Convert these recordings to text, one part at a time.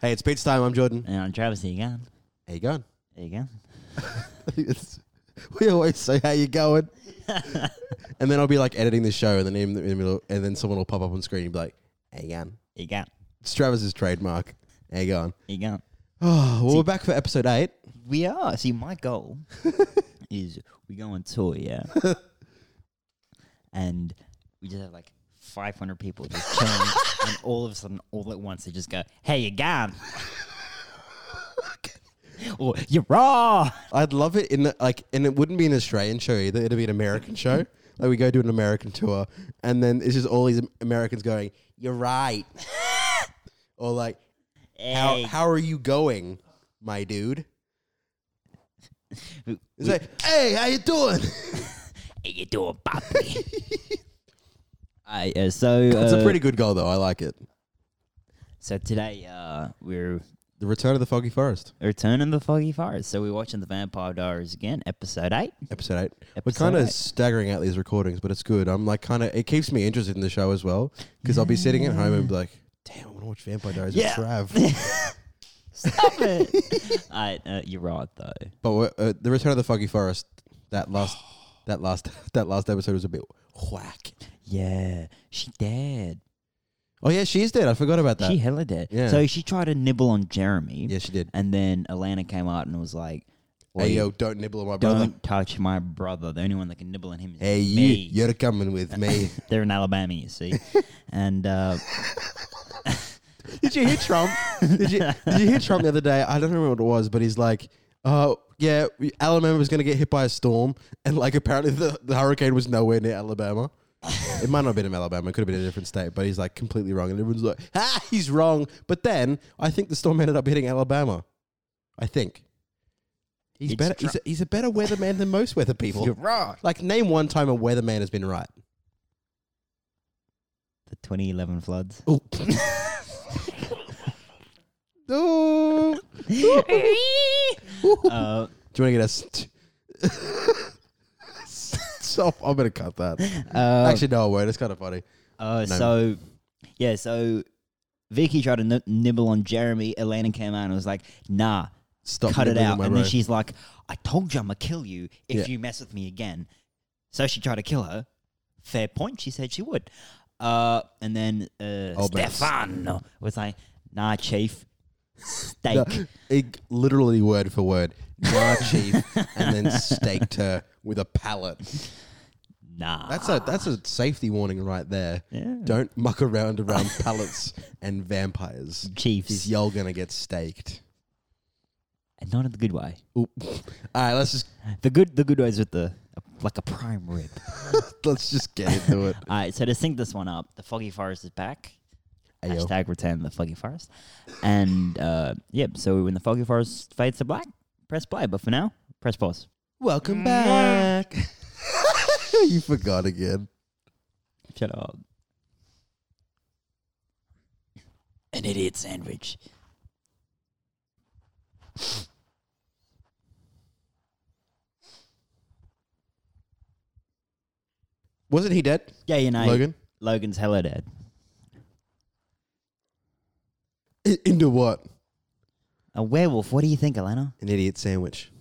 Hey, it's Pete's time. I'm Jordan. And I'm Travis. How you going? How you going? How you going? We always say, how you going? And then I'll be like editing the show, and then in the middle, and then someone will pop up on screen and be like, how you going? How you going? It's Travis's trademark. How you going? How you going? Oh, well, we're back for episode 8. We are. See, my goal is we go on tour, yeah? And we just have like 500 people just chilling, and all of a sudden, all at once, they just go, hey, you going? Or, you're raw. I'd love it in the, like, and it wouldn't be an Australian show either. It'd be an American show. Like, we go do an American tour, and then it's just all these Americans going, you're right. Or like, hey. How are you going, my dude? It's like, hey, how you doing? How you doing, Bobby? It's a pretty good goal, though. I like it. So today, we're... The Return of the Foggy Forest. Return of the Foggy Forest. So we're watching The Vampire Diaries again, episode 8. We're kind of staggering out these recordings, but it's good. I'm like kind of... It keeps me interested in the show as well, because I'll be sitting at home and be like, damn, I want to watch Vampire Diaries with Trav. Stop it. You're right, though. But The Return of the Foggy Forest, that last episode was a bit whack. Yeah, she dead. Oh, yeah, she is dead. I forgot about that. She hella dead. Yeah. So she tried to nibble on Jeremy. Yeah, she did. And then Alana came out and was like, hey, yo, don't nibble on my brother. Don't touch my brother. The only one that can nibble on him is me. Hey, you're coming with me. They're in Alabama, you see. And... Did you hear Trump? Did you hear Trump the other day? I don't remember what it was, but he's like, yeah, Alabama was going to get hit by a storm. And like apparently the hurricane was nowhere near Alabama. It might not have been in Alabama. It could have been in a different state. But he's like completely wrong. And everyone's like, he's wrong. But then I think the storm ended up hitting Alabama. I think. He's better. He's a better weatherman than most weather people. You're right. Like name one time a weatherman has been right. The 2011 floods. Oh. Do you want to get us? So I'm gonna cut that. Actually, no, I won't. It's kind of funny. So Vicky tried to nibble on Jeremy. Alana came out and was like, "Nah, stop, cut it out." And then she's like, "I told you I'm gonna kill you if you mess with me again." So she tried to kill her. Fair point. She said she would. And then Stefan was like, "Nah, chief." Steak. No, literally word for word. Nah, chief. And then staked her with a pallet. Nah. That's a safety warning right there. Yeah. Don't muck around pallets and vampires. Chiefs. Y'all gonna get staked. And not in the good way. Oop. All right, let's just... The good way is with a prime rib. Let's just get into it. All right, so to sync this one up, the Foggy Forest is back. Ayo. Hashtag return to the Foggy Forest. And, so when the Foggy Forest fades to black, press play. But for now, press pause. Welcome back. You forgot again. Shut up. An idiot sandwich. Wasn't he dead? Yeah, you know. Logan's hella dead. Into what? A werewolf. What do you think, Alana? An idiot sandwich.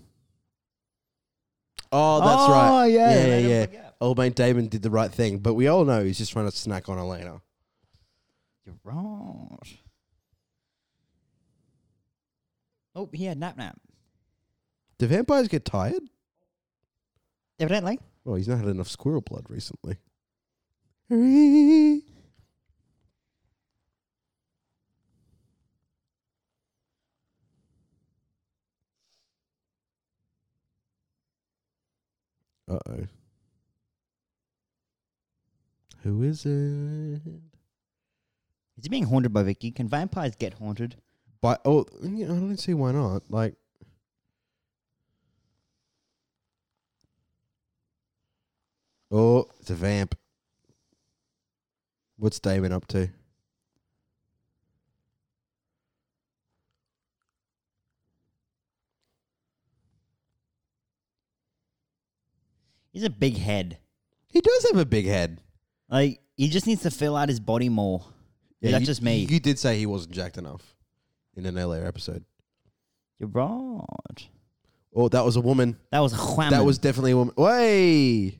Oh, that's right. Oh, yeah. Old mate Damon did the right thing, but we all know he's just trying to snack on Alana. You're wrong. Oh, he had nap. Do vampires get tired? Evidently. Well, he's not had enough squirrel blood recently. Uh-oh. Who is it? Is it being haunted by Vicky? Can vampires get haunted? I don't see why not. Like... Oh, it's a vamp. What's Damon up to? He's a big head. He does have a big head. Like, he just needs to fill out his body more. Yeah, that's just me. You did say he wasn't jacked enough. in an earlier episode. You're right. Oh, that was a woman. That was a whammy. That was definitely a woman. Way.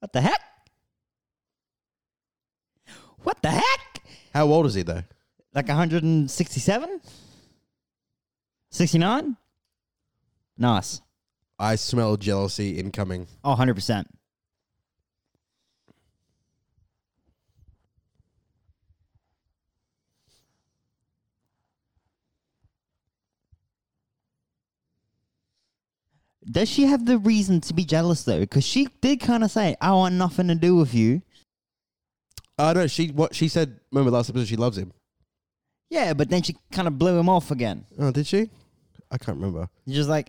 What the heck? What the heck? How old is he, though? Like 167? 69? Nice. I smell jealousy incoming. Oh, 100%. Does she have the reason to be jealous, though? Because she did kind of say, I want nothing to do with you. No, she said, remember last episode, she loves him. Yeah, but then she kind of blew him off again. Oh, did she? I can't remember. You're just like...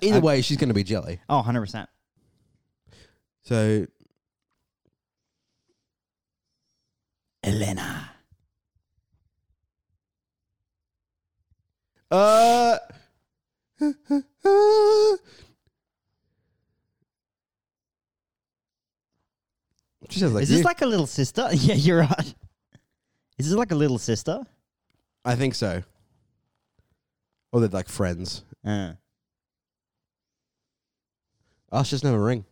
Either way, she's going to be jelly. Oh, 100%. So... Elena. She sounds like Is this like a little sister? Yeah, you're right. Is this like a little sister? I think so. Or they're like friends. Us just never ring.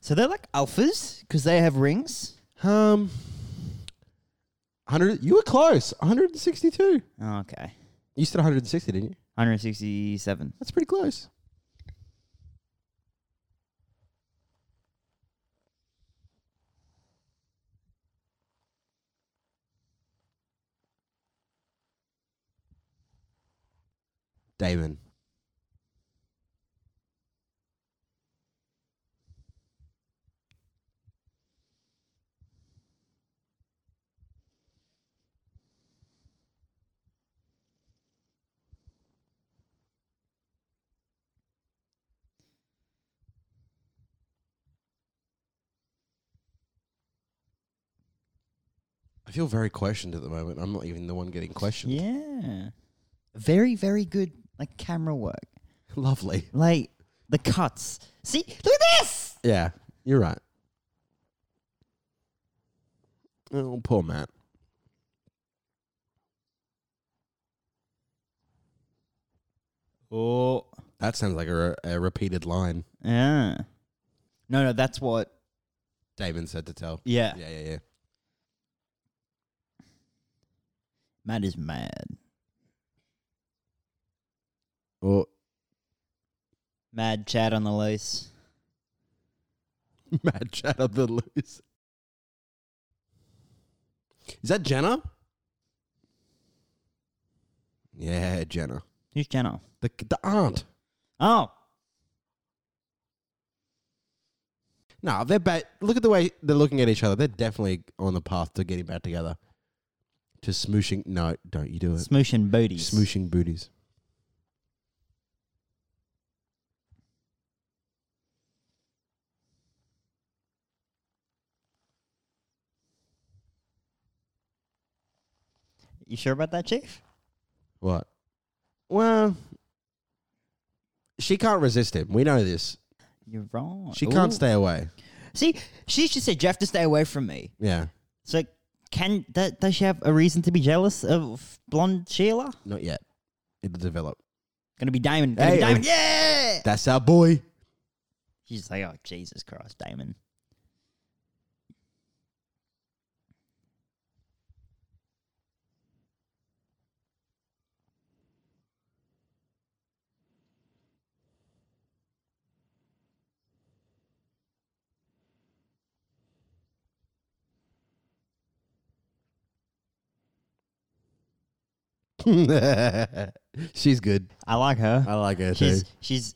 So they're like alphas because they have rings. 100. You were close. 162. Oh, okay. You said 160, didn't you? 167. That's pretty close. Damon. I feel very questioned at the moment. I'm not even the one getting questioned. Yeah. Very, very good, like, camera work. Lovely. Like, the cuts. See? Look at this! Yeah, you're right. Oh, poor Matt. Oh. That sounds like a repeated line. Yeah. No, that's what... Damon said to tell. Yeah. Yeah. Matt is mad. Oh. Mad Chad on the loose. Mad Chad on the loose. Is that Jenna? Yeah, Jenna. Who's Jenna? The aunt. Oh. No, they're bad. Look at the way they're looking at each other. They're definitely on the path to getting back together. To smooshing. No, don't you do it. Smooshing booties. Smooshing booties. You sure about that, Chief? What? Well, she can't resist him. We know this. You're wrong. She can't stay away. See, she should say, "You have to stay away from me." Yeah. So. Does she have a reason to be jealous of blonde Sheila? Not yet. It'll develop. Gonna be Damon. Hey, Damon. Yeah! That's our boy. She's like, oh, Jesus Christ, Damon. She's good. I like her. I like her too. She's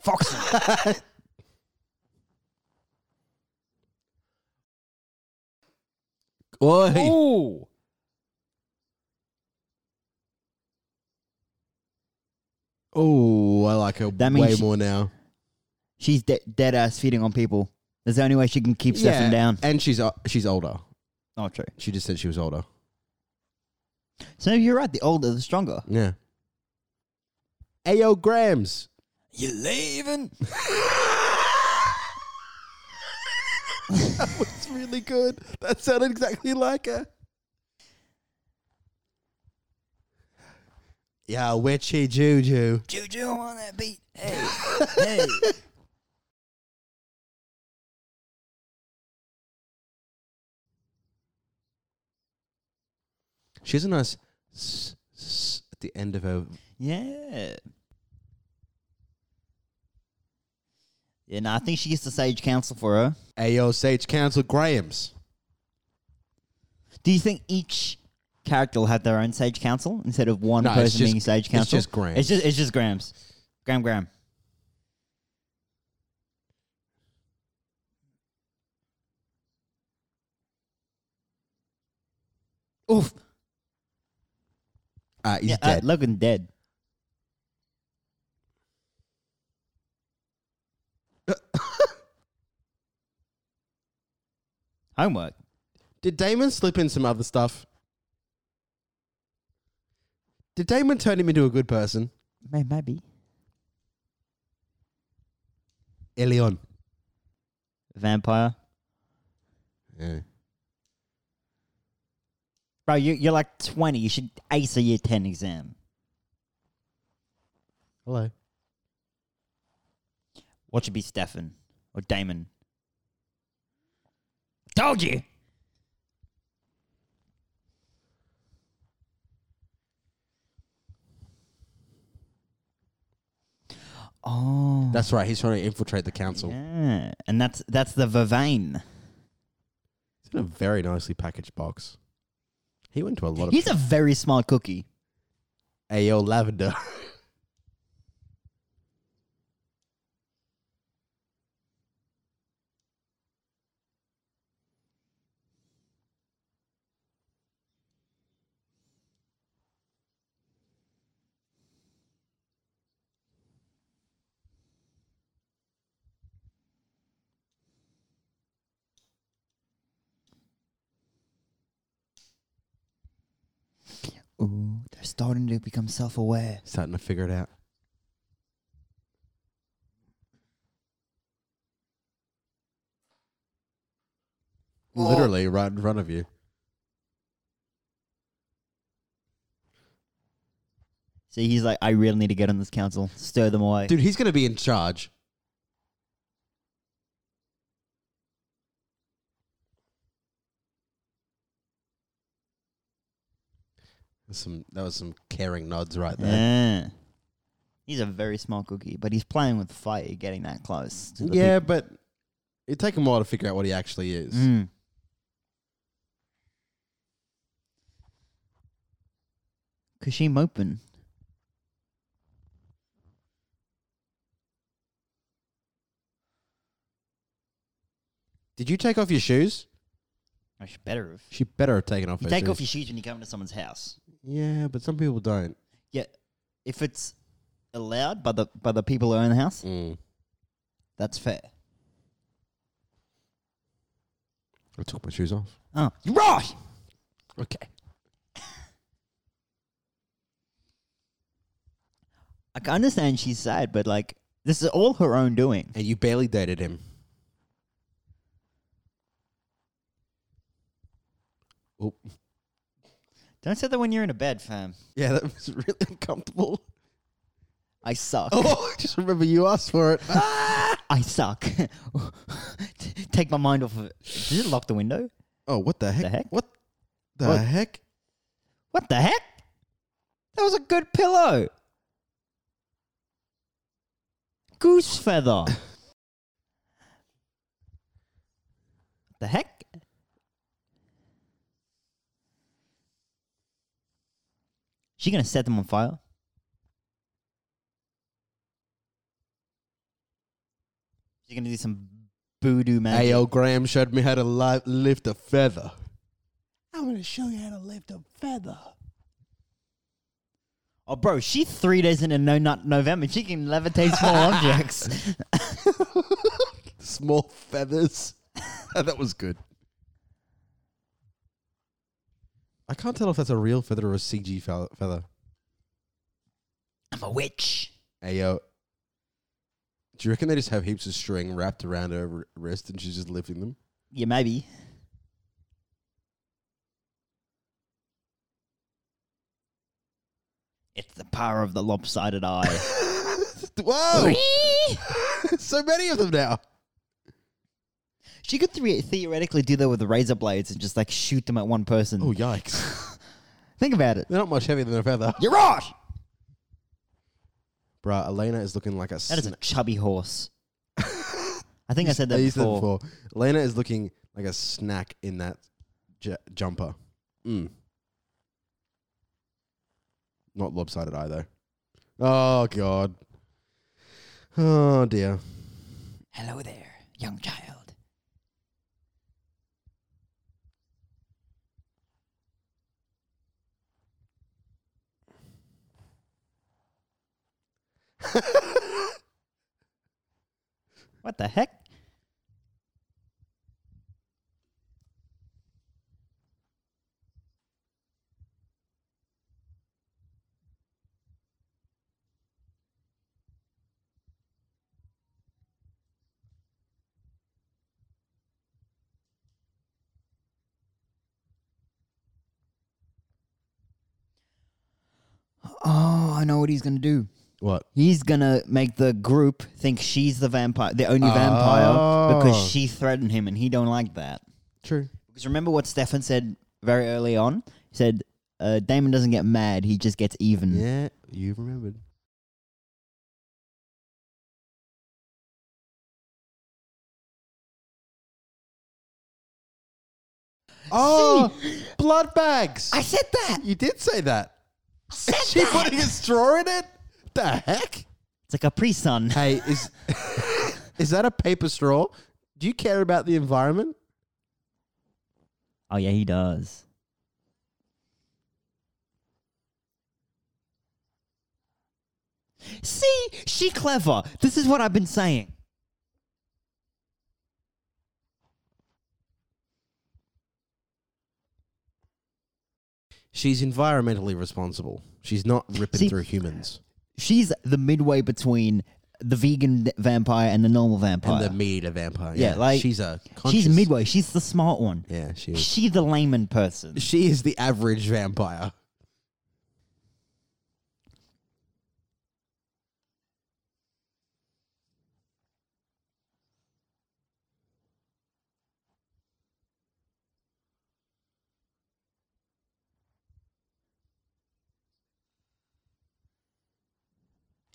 Fox. Oh. Oh, I like her way more now. She's dead ass feeding on people. That's the only way she can keep Stefan down. And she's older. Oh, true. She just said she was older. So you're right. The older, the stronger. Yeah. Ayo, Grams. You leaving? That was really good. That sounded exactly like her. Yeah, witchy Juju. Juju on that beat. Hey, hey. She has a nice s at the end of her. Yeah. Yeah, no, I think she gets the Sage Council for her. Ayo, Sage Council, Grahams. Do you think each character will have their own Sage Council instead of one person being Sage Council? It's just Grahams. It's just Grahams. Graham. Oof. He's dead. Logan dead. Homework. Did Damon slip in some other stuff? Did Damon turn him into a good person? Maybe. Elion. Vampire. Yeah. Bro, you're like 20. You should ace a year 10 exam. Hello. What should be Stefan or Damon? Told you. Oh, that's right. He's trying to infiltrate the council. Yeah, and that's the Vervain. It's in a very nicely packaged box. He went to a lot of. He's a very smart cookie. Ayo, Lavender. Ooh, they're starting to become self-aware. Starting to figure it out. Whoa. Literally right in front of you. See, he's like, I really need to get on this council. Stir them away. Dude, he's going to be in charge. That was some caring nods right there. Yeah. He's a very small cookie, but he's playing with fire, getting that close. To the people. But it'd take him a while to figure out what he actually is. Mm. Kashim open. Did you take off your shoes? I should better have. She better have taken off her shoes. You take off your shoes when you come into someone's house. Yeah, but some people don't. Yeah, if it's allowed by the people who own the house, that's fair. I took my shoes off. Oh, you're right. Okay. I can understand she's sad, but like this is all her own doing. And you barely dated him. Oh. Don't say that when you're in a bed, fam. Yeah, that was really uncomfortable. I suck. Oh, just remember you asked for it. I suck. Take my mind off of it. Did it lock the window? Oh, what the heck? What the heck? That was a good pillow. Goose feather. The heck? She gonna set them on fire? She gonna do some voodoo magic? Ayo, Graham showed me how to lift a feather. I'm gonna show you how to lift a feather. Oh, bro, she's 3 days into No Nut November. She can levitate small objects. small feathers. That was good. I can't tell if that's a real feather or a CG feather. I'm a witch. Hey, yo. Do you reckon they just have heaps of string wrapped around her wrist and she's just lifting them? Yeah, maybe. It's the power of the lopsided eye. Whoa! So many of them now. She could theoretically do that with the razor blades and just like shoot them at one person. Oh, yikes. Think about it. They're not much heavier than a feather. You're right! Bruh, Elena is looking like a... That is a chubby horse. I think I said that before. Elena is looking like a snack in that jumper. Mm. Not lopsided eye, though. Oh, God. Oh, dear. Hello there, young child. What the heck? Oh, I know what he's going to do. What? He's going to make the group think she's the vampire, the only vampire, because she threatened him and he don't like that. True. Because remember what Stefan said very early on? He said, Damon doesn't get mad, he just gets even. Yeah, you've remembered. Oh, blood bags. I said that. You did say that. Is she putting a straw in it? The heck? It's like a pre-sun. Hey, is is that a paper straw? Do you care about the environment? Oh, yeah, he does. See? She clever. This is what I've been saying. She's environmentally responsible. She's not ripping through humans. She's the midway between the vegan vampire and the normal vampire. And the meat vampire. Yeah, like she's midway. She's the smart one. Yeah, she is. She's the layman person. She is the average vampire.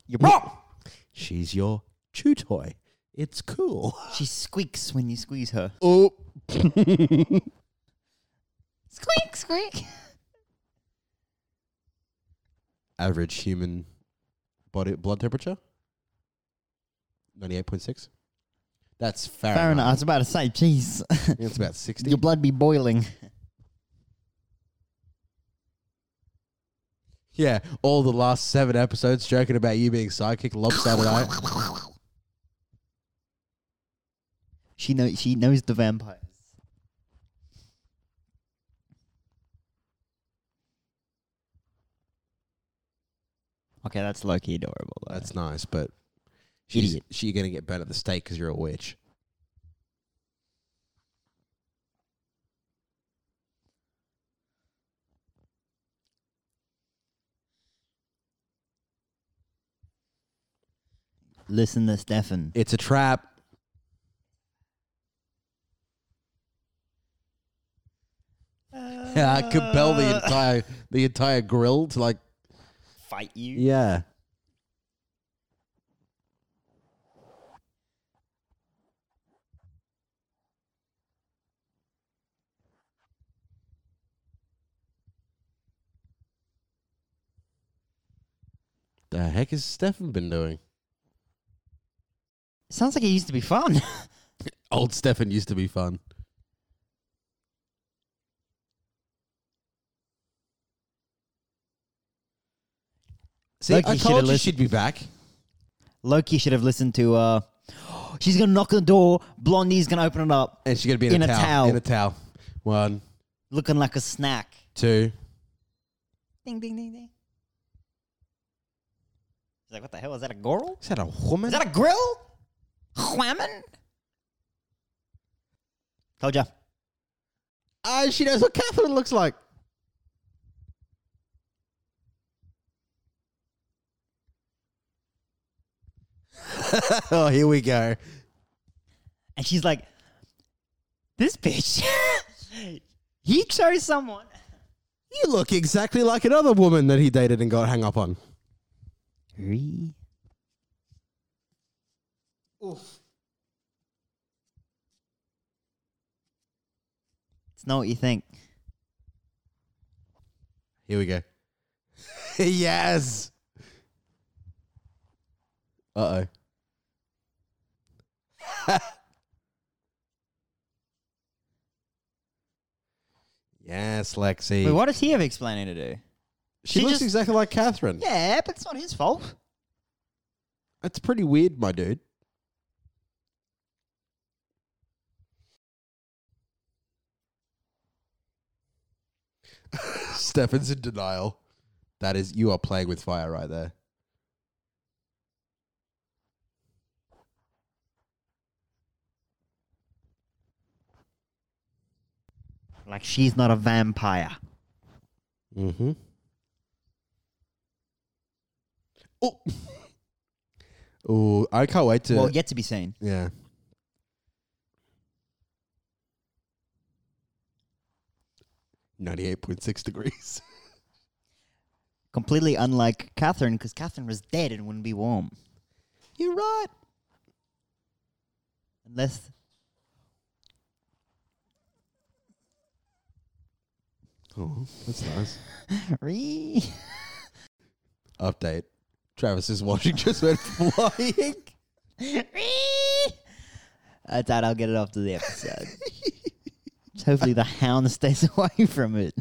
You're wrong. She's your chew toy. It's cool. She squeaks when you squeeze her. Oh. Squeak, squeak. Average human body blood temperature? 98.6. That's Fahrenheit. Fahrenheit. I was about to say, jeez. It's about 60. Your blood be boiling. Yeah, all the last 7 episodes joking about you being psychic, lopsided eye. She knows the vampires. Okay, that's low-key adorable. Though. That's nice, but she's going to get burnt at the stake because you're a witch. Listen to Stefan. It's a trap. Yeah, I compel the entire grill to like fight you. Yeah. The heck has Stefan been doing? Sounds like it used to be fun. Old Stefan used to be fun. See, Loki I told you she'd be back. Loki should have listened to She's going to knock on the door. Blondie's going to open it up. And she's going to be in a towel. In a towel. One. Looking like a snack. Two. Ding, ding, ding, ding. She's like, what the hell? Is that a girl? Is that a woman? Is that a grill? Woman? Told ya. She knows what Catherine looks like. Oh, here we go. And she's like, this bitch. He chose someone. You look exactly like another woman that he dated and got hung up on. Oof. It's not what you think. Here we go. Yes. Uh-oh. Yes, Lexi. Wait, what does he have explaining to do? She looks exactly like Catherine. Yeah, but it's not his fault. That's pretty weird, my dude. Stefan's in denial. That is, you are playing with fire right there. Like she's not a vampire. Mm-hmm. Oh. Oh, I can't wait to... Well, yet to be seen. Yeah. "98.6 degrees." Completely unlike Catherine, because Catherine was dead and wouldn't be warm. You're right. Unless... Oh, that's nice. Update. Travis's washing just went flying. I thought I'll get it after the episode. Hopefully the hound stays away from it.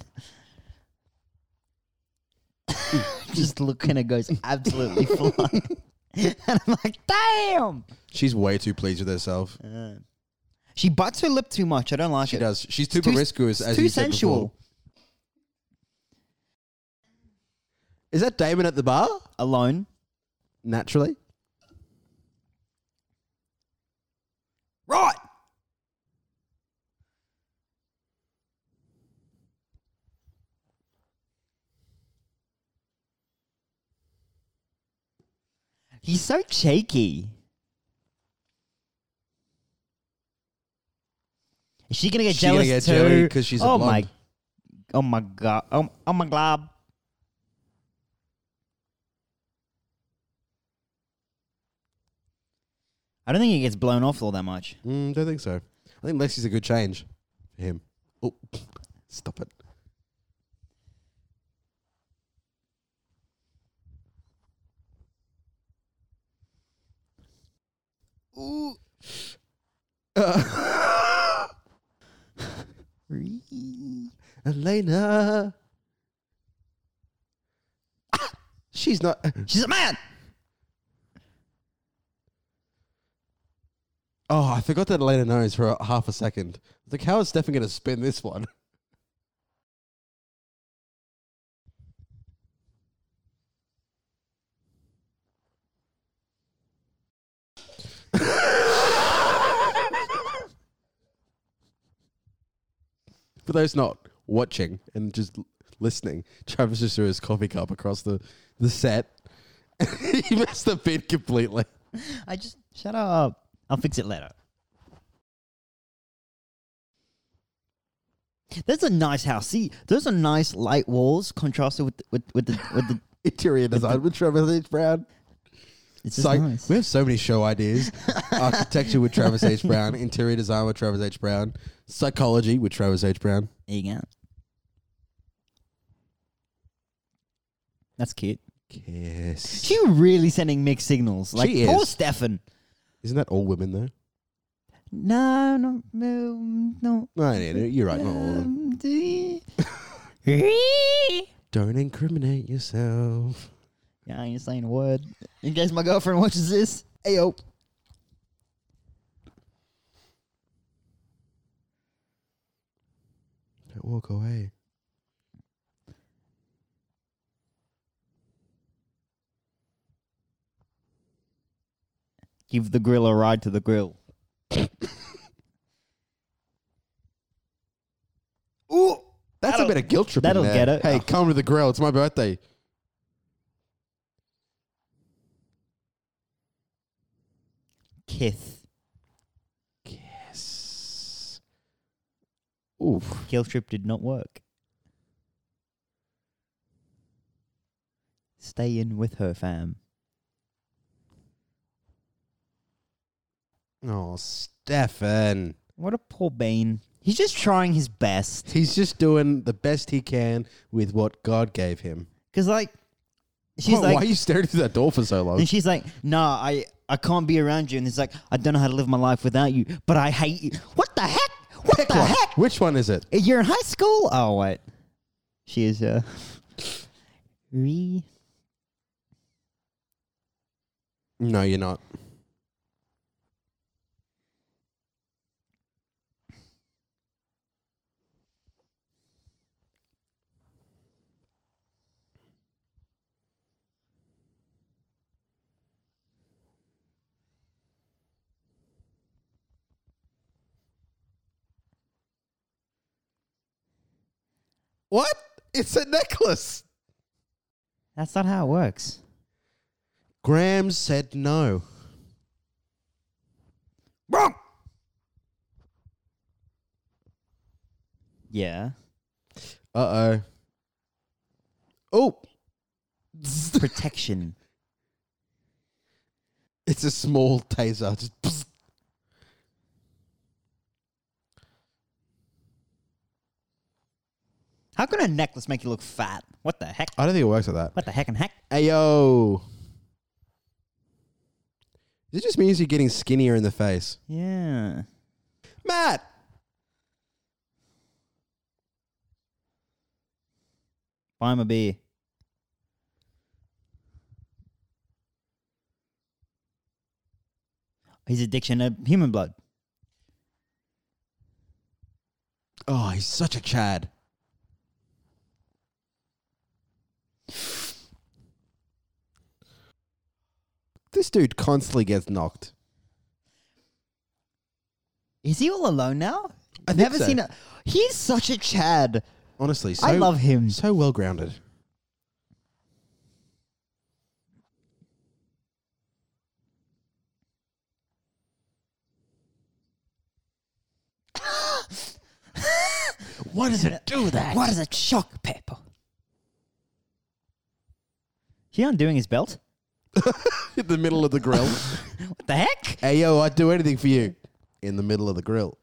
Just looking, it goes absolutely flying. And I'm like, damn. She's way too pleased with herself. She bites her lip too much. I don't like it. She does. She's too promiscuous, as you said before. Too sensual. Is that Damon at the bar? Alone. Naturally. Right. He's so cheeky. Is she going to get jealous too? Because she's a blonde. Oh my God. Oh my glob. I don't think he gets blown off all that much. Don't think so. I think Lexi's a good change for him. Oh, stop it. Ooh. Elena. Ah, she's not. She's a man. Oh, I forgot that Elena knows for half a second. Like, how is Stefan going to spin this one? For those not watching and just listening, Travis just threw his coffee cup across the set. He missed the bit completely. Shut up. I'll fix it later. That's a nice house. See, those are nice light walls contrasted with the interior design with Travis H. Brown. It's like nice. We have so many show ideas. Architecture with Travis H. Brown, interior design with Travis H. Brown, psychology with Travis H. Brown. There you go. That's cute. Yes. She really sending mixed signals. Like she poor is. Stefan. Isn't that all women, though? No, you're right, not all of them. Don't incriminate yourself. Yeah, I ain't saying a word. In case my girlfriend watches this. Ayo. Don't walk away. Give the grill a ride to the grill. Ooh, that's a bit of guilt tripping. That'll there. Get it. Hey, come to the grill. It's my birthday. Kiss. Oof. Guilt trip did not work. Stay in with her, fam. Oh, Stefan. What a poor bean. He's just trying his best. He's just doing the best he can with what God gave him. Because, like, she's like... Why are you staring through that door for so long? And she's like, nah, I can't be around you. And he's like, I don't know how to live my life without you, but I hate you. What the heck? What Pick the one. Heck? Which one is it? You're in high school? Oh, wait. She is, No, you're not. What? It's a necklace. That's not how it works. Graham said no. Wrong. Yeah. Oh. Protection. It's a small taser. Just pfft. How can a necklace make you look fat? What the heck? I don't think it works like that. What the heck and heck? Ayo. It just means you're getting skinnier in the face. Yeah. Matt. Buy him a beer. His addiction to human blood. Oh, he's such a Chad. This dude constantly gets knocked. Is he all alone now? I've never seen it. He's such a Chad. Honestly, so I love him. So well grounded. Why does it do that? Why does it shock people? He undoing his belt? In the middle of the grill. What the heck? Hey, yo, I'd do anything for you. In the middle of the grill.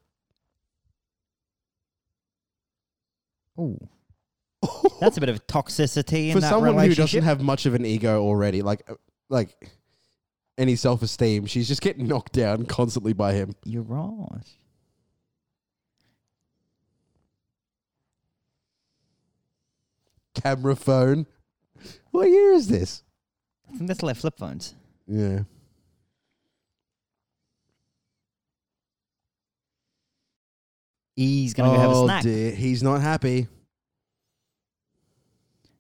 Ooh. That's a bit of toxicity in that relationship. For someone who doesn't have much of an ego already, like any self-esteem, she's just getting knocked down constantly by him. You're right. Camera phone. What year is this? I think that's like flip phones. Yeah. He's going to go have a snack. Oh, dear. He's not happy.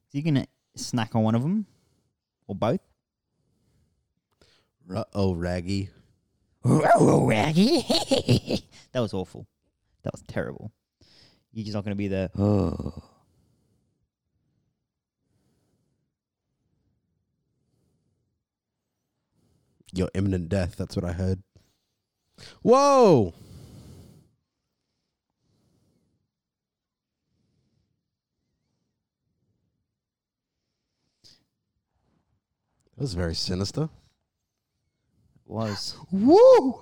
Is he going to snack on one of them? Or both? Uh-oh, Raggy. Uh-oh, Raggy. That was awful. That was terrible. You're just not going to be there. Oh. Your imminent death, that's what I heard. Whoa! That was very sinister. It was. Woo!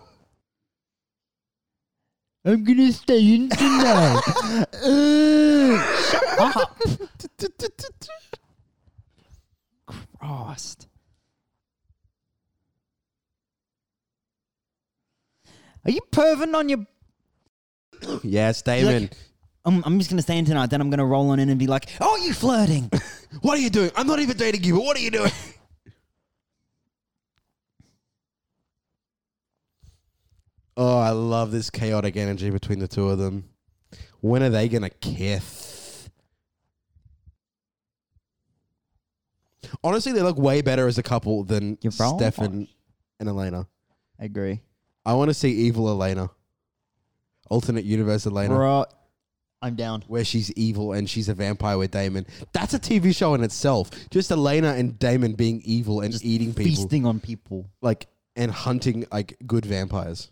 I'm gonna stay in tonight. Shut up! Christ. Are you perving on your... Yes, Damon. Like, I'm just going to stay in tonight, then I'm going to roll on in and be like, oh, you flirting. What are you doing? I'm not even dating you, but what are you doing? Oh, I love this chaotic energy between the two of them. When are they going to kiss? Honestly, they look way better as a couple than Stefan and Elena. I agree. I want to see evil Elena. Alternate universe Elena. Bro, I'm down. Where she's evil and she's a vampire with Damon. That's a TV show in itself. Just Elena and Damon being evil and just eating people. Feasting on people. Like, and hunting, like, good vampires.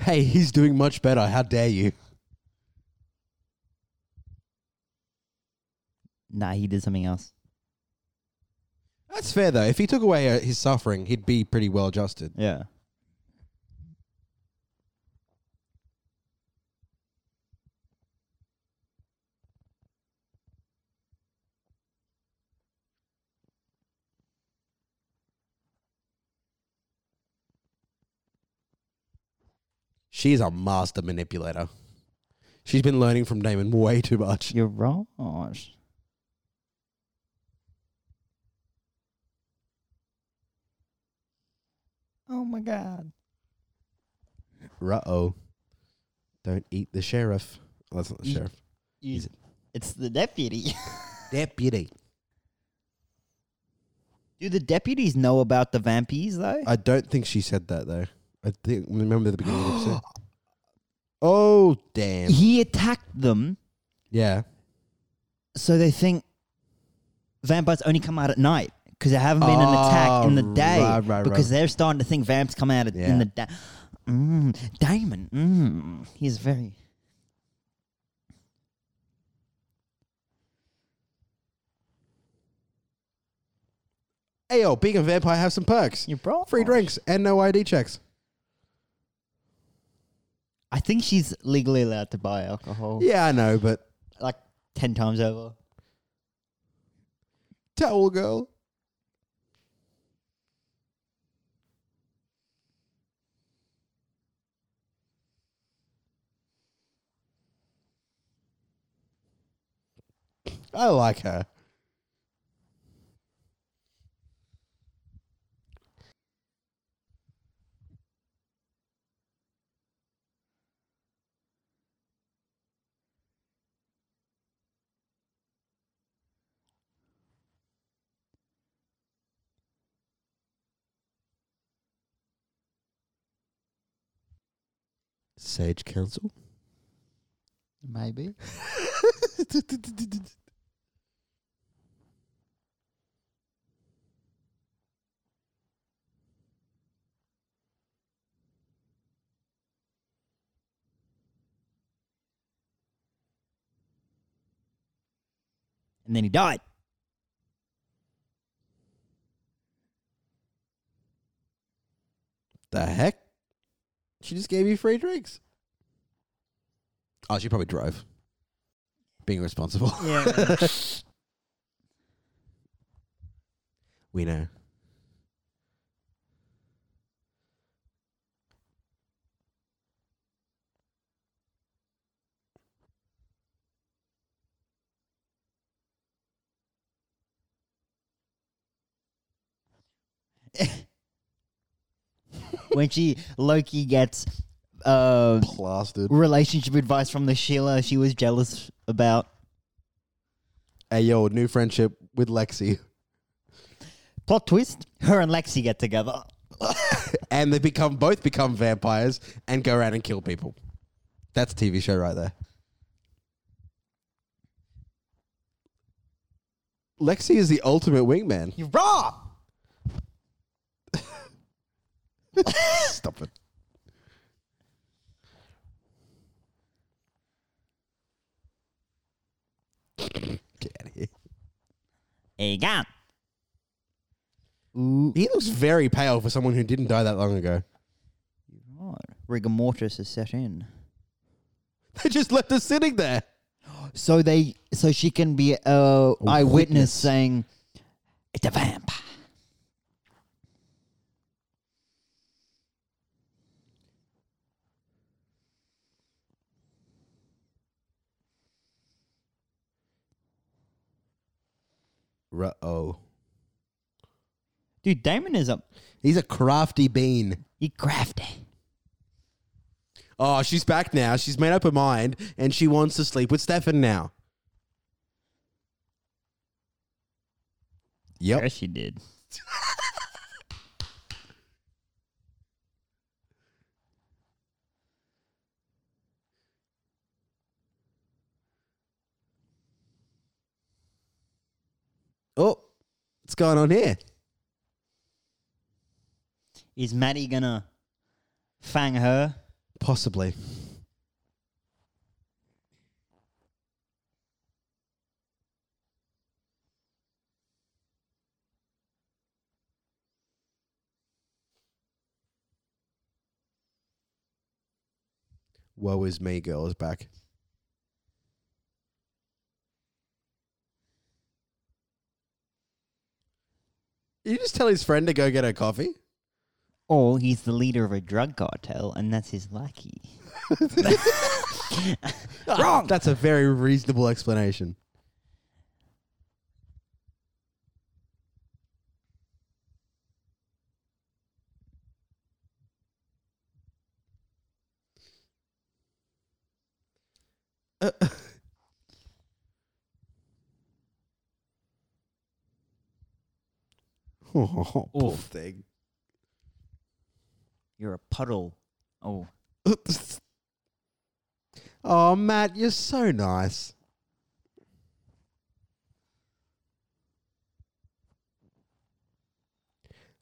Hey, he's doing much better. How dare you? Nah, he did something else. That's fair, though. If he took away his suffering, he'd be pretty well adjusted. Yeah. She's a master manipulator. She's been learning from Damon way too much. You're right. Oh my God. Uh-oh. Don't eat the sheriff. Well, that's not the sheriff. It's the deputy. Deputy. Do the deputies know about the vampies, though? I don't think she said that, though. I think remember the beginning of the episode. Oh, damn. He attacked them. Yeah. So they think vampires only come out at night because there haven't been an attack in the day. Right, because they're starting to think vamps come out in the day. Damon. He's very... Ayo, being a vampire have some perks. Free drinks and no ID checks. I think she's legally allowed to buy alcohol. Yeah, I know, but... Like 10 times over. Towel girl. I like her. Sage Council? Maybe. And then he died. The heck? She just gave you free drinks. Oh, she probably drove. Being responsible. Yeah. We know. When Loki gets plastered relationship advice from the Sheila she was jealous about. Hey, yo, new friendship with Lexi. Plot twist, her and Lexi get together. And they both become vampires and go around and kill people. That's a TV show right there. Lexi is the ultimate wingman. You're raw! Stop it. Get out of here. Hey, God. He looks very pale for someone who didn't die that long ago. Right. Rigor mortis has set in. They just left us sitting there. So she can be an eyewitness saying, it's a vampire. Ruh-oh. Dude, Damon is a... He's a crafty bean. He's crafty. Oh, she's back now. She's made up her mind, and she wants to sleep with Stefan now. Yep. Sure she did. Oh, what's going on here? Is Maddie gonna fang her? Possibly. Woe is me, girl is back. Did you just tell his friend to go get her coffee? Or he's the leader of a drug cartel, and that's his lackey. Wrong! That's a very reasonable explanation. Oh, poor thing. You're a puddle. Oh. Oh, Matt, you're so nice.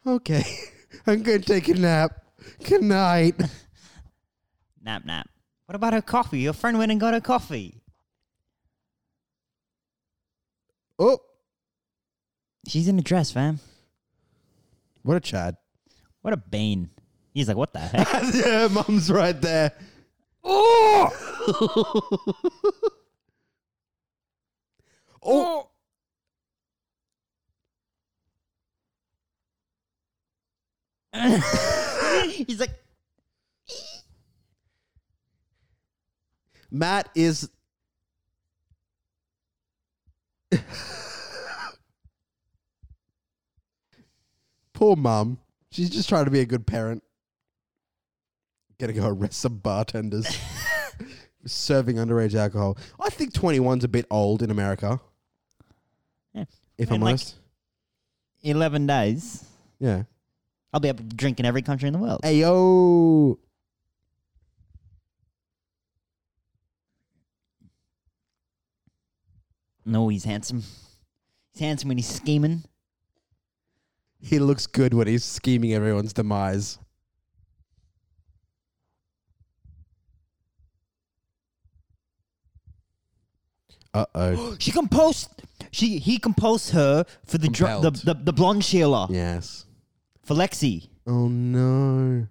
Okay. I'm going to take a nap. Good night. Nap. What about her coffee? Your friend went and got her coffee. Oh. She's in a dress, fam. What a Chad. What a bean. He's like, what the heck? Yeah, Mum's right there. Oh! Oh! He's like... Matt is... Poor Mum. She's just trying to be a good parent. Gotta go arrest some bartenders serving underage alcohol. I think 21's a bit old in America. Yeah. If I'm honest. Like 11 days. Yeah. I'll be able to drink in every country in the world. Ayo. No, he's handsome. He's handsome when he's scheming. He looks good when he's scheming everyone's demise. Uh-oh. She composed... He composed her for the blonde Sheila. Yes. For Lexi. Oh, no.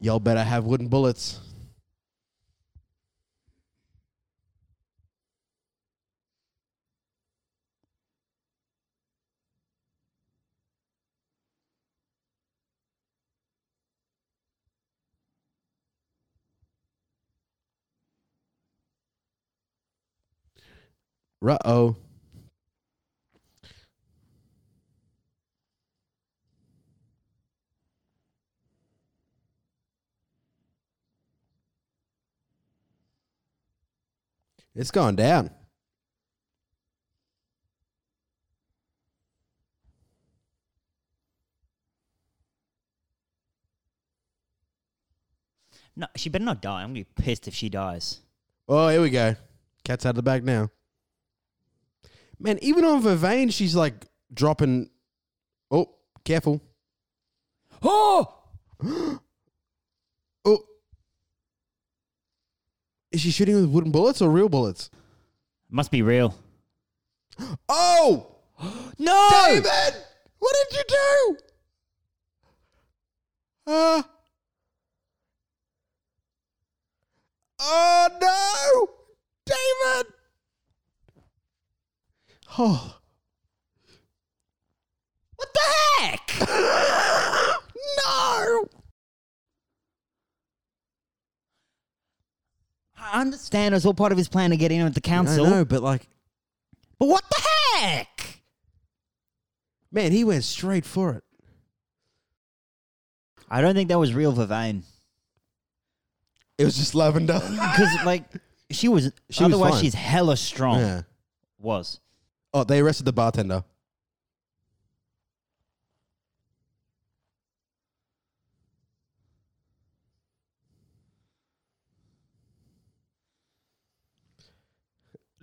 Y'all better have wooden bullets. Uh-oh. It's gone down. No, she better not die. I'm going to be pissed if she dies. Oh, here we go. Cat's out of the bag now. Man, even on Vervain, she's like dropping... Oh, careful. Oh! Oh. Is she shooting with wooden bullets or real bullets? Must be real. Oh! No! David! What did you do? Oh, no! David! Oh. What the heck? No! I understand it's all part of his plan to get in with the council. I know, but like... But what the heck? Man, he went straight for it. I don't think that was real Vervain. It was just Lavender. Because, like, she was she's hella strong. Yeah. Was. Oh, they arrested the bartender.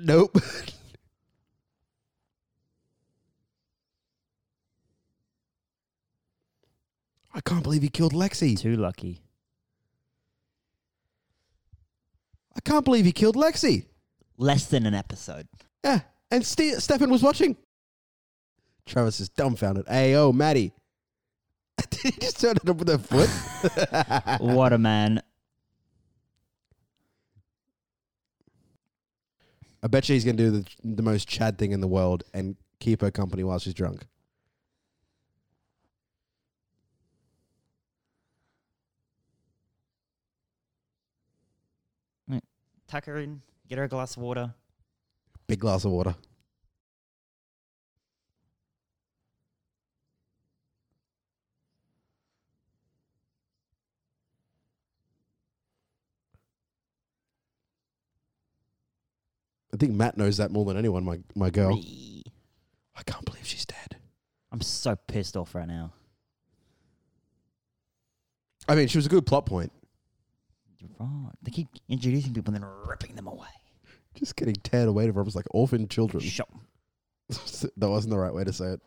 Nope. I can't believe he killed Lexi. Too lucky. I can't believe he killed Lexi. Less than an episode. Yeah, and Stefan was watching. Travis is dumbfounded. Ayo, Maddie. Did he just turn it up with her foot? What a man. I bet you he's going to do the most Chad thing in the world and keep her company while she's drunk. Tuck her in, get her a glass of water. Big glass of water. I think Matt knows that more than anyone, my girl. I can't believe she's dead. I'm so pissed off right now. I mean, she was a good plot point. You're right. They keep introducing people and then ripping them away. Just getting teared away to was like orphan children. Shut up. That wasn't the right way to say it.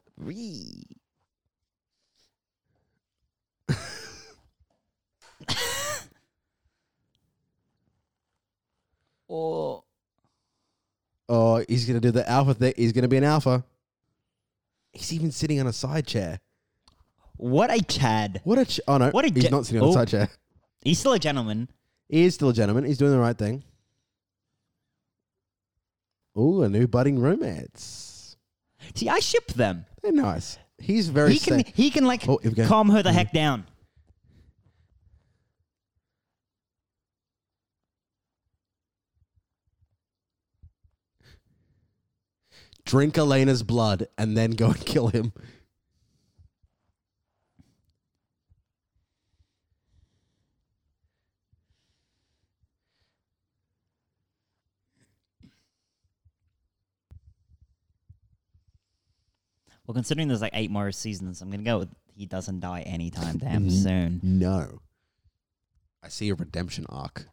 Oh, he's going to do the alpha thing. He's going to be an alpha. He's even sitting on a side chair. What a Chad. Oh, no. He's not sitting on a side chair. He's still a gentleman. He is still a gentleman. He's doing the right thing. Ooh, a new budding romance. See, I ship them. They're nice. He's very... He can like, calm her the heck down. Drink Elena's blood and then go and kill him. Well, considering there's like 8 more seasons, I'm going to go with he doesn't die anytime damn soon. No. I see a redemption arc.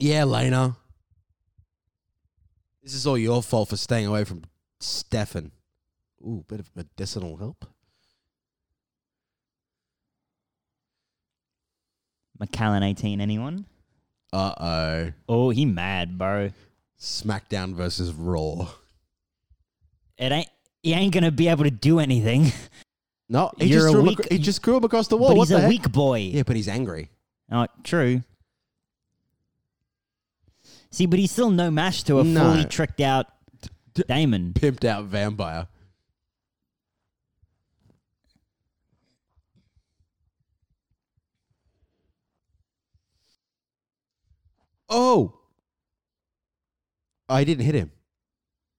Yeah, Lena. This is all your fault for staying away from Stefan. Ooh, bit of medicinal help. Macallan 18, anyone? Uh-oh. Oh, he mad, bro. SmackDown versus Raw. He ain't gonna be able to do anything. No, he just threw him across the wall. But he's a weak boy. Yeah, but he's angry. Oh, true. See, but he's still no match to a fully tricked out Damon. Pimped out vampire. Oh! I didn't hit him.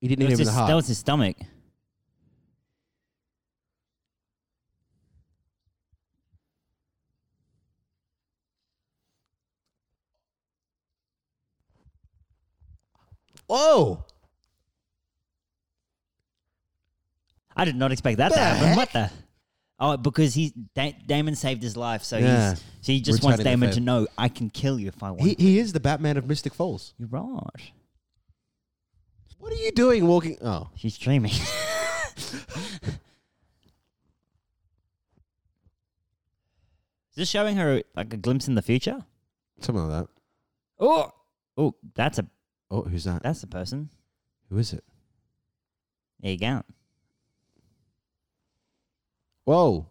He didn't hit him in the heart. That was his stomach. Oh! I did not expect that to happen. What the? Oh, because Damon saved his life, so he just wants Damon to know I can kill you if I want. He is the Batman of Mystic Falls. You're right. What are you doing walking? Oh. She's dreaming. Is this showing her like a glimpse in the future? Something like that. Oh, that's a... Oh, who's that? That's the person. Who is it? There you go. Whoa.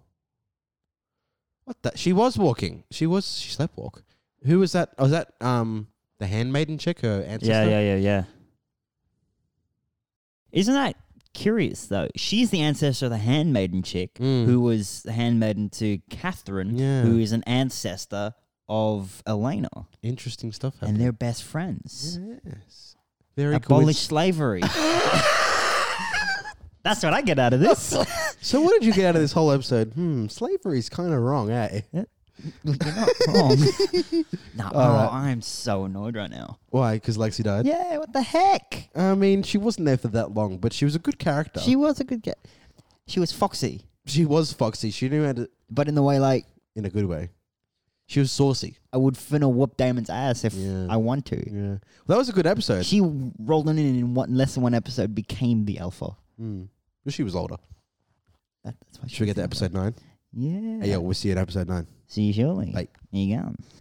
What the? She was walking. She slept walk. Who was that? Oh, was that the handmaiden chick, her ancestor? Yeah. Isn't that curious, though? She's the ancestor of the handmaiden chick who was the handmaiden to Catherine, who is an ancestor of Elena. Interesting stuff happened. And they're best friends. Yes. Very abolish slavery. That's what I get out of this. So what did you get out of this whole episode? Slavery's kind of wrong, eh? You're not wrong. I'm so annoyed right now. Why? Because Lexi died? Yeah, what the heck? I mean, she wasn't there for that long, but she was a good character. She was foxy. She was foxy. She knew how to... But in the way, like... In a good way. She was saucy. I would finna whoop Damon's ass if I want to. Yeah. Well, that was a good episode. She rolled in less than one episode, became the alpha. But she was older. That's why. Should we get to episode 9? Yeah. Hey, yeah, we'll see you at episode 9. See you shortly. Bye. Here you go.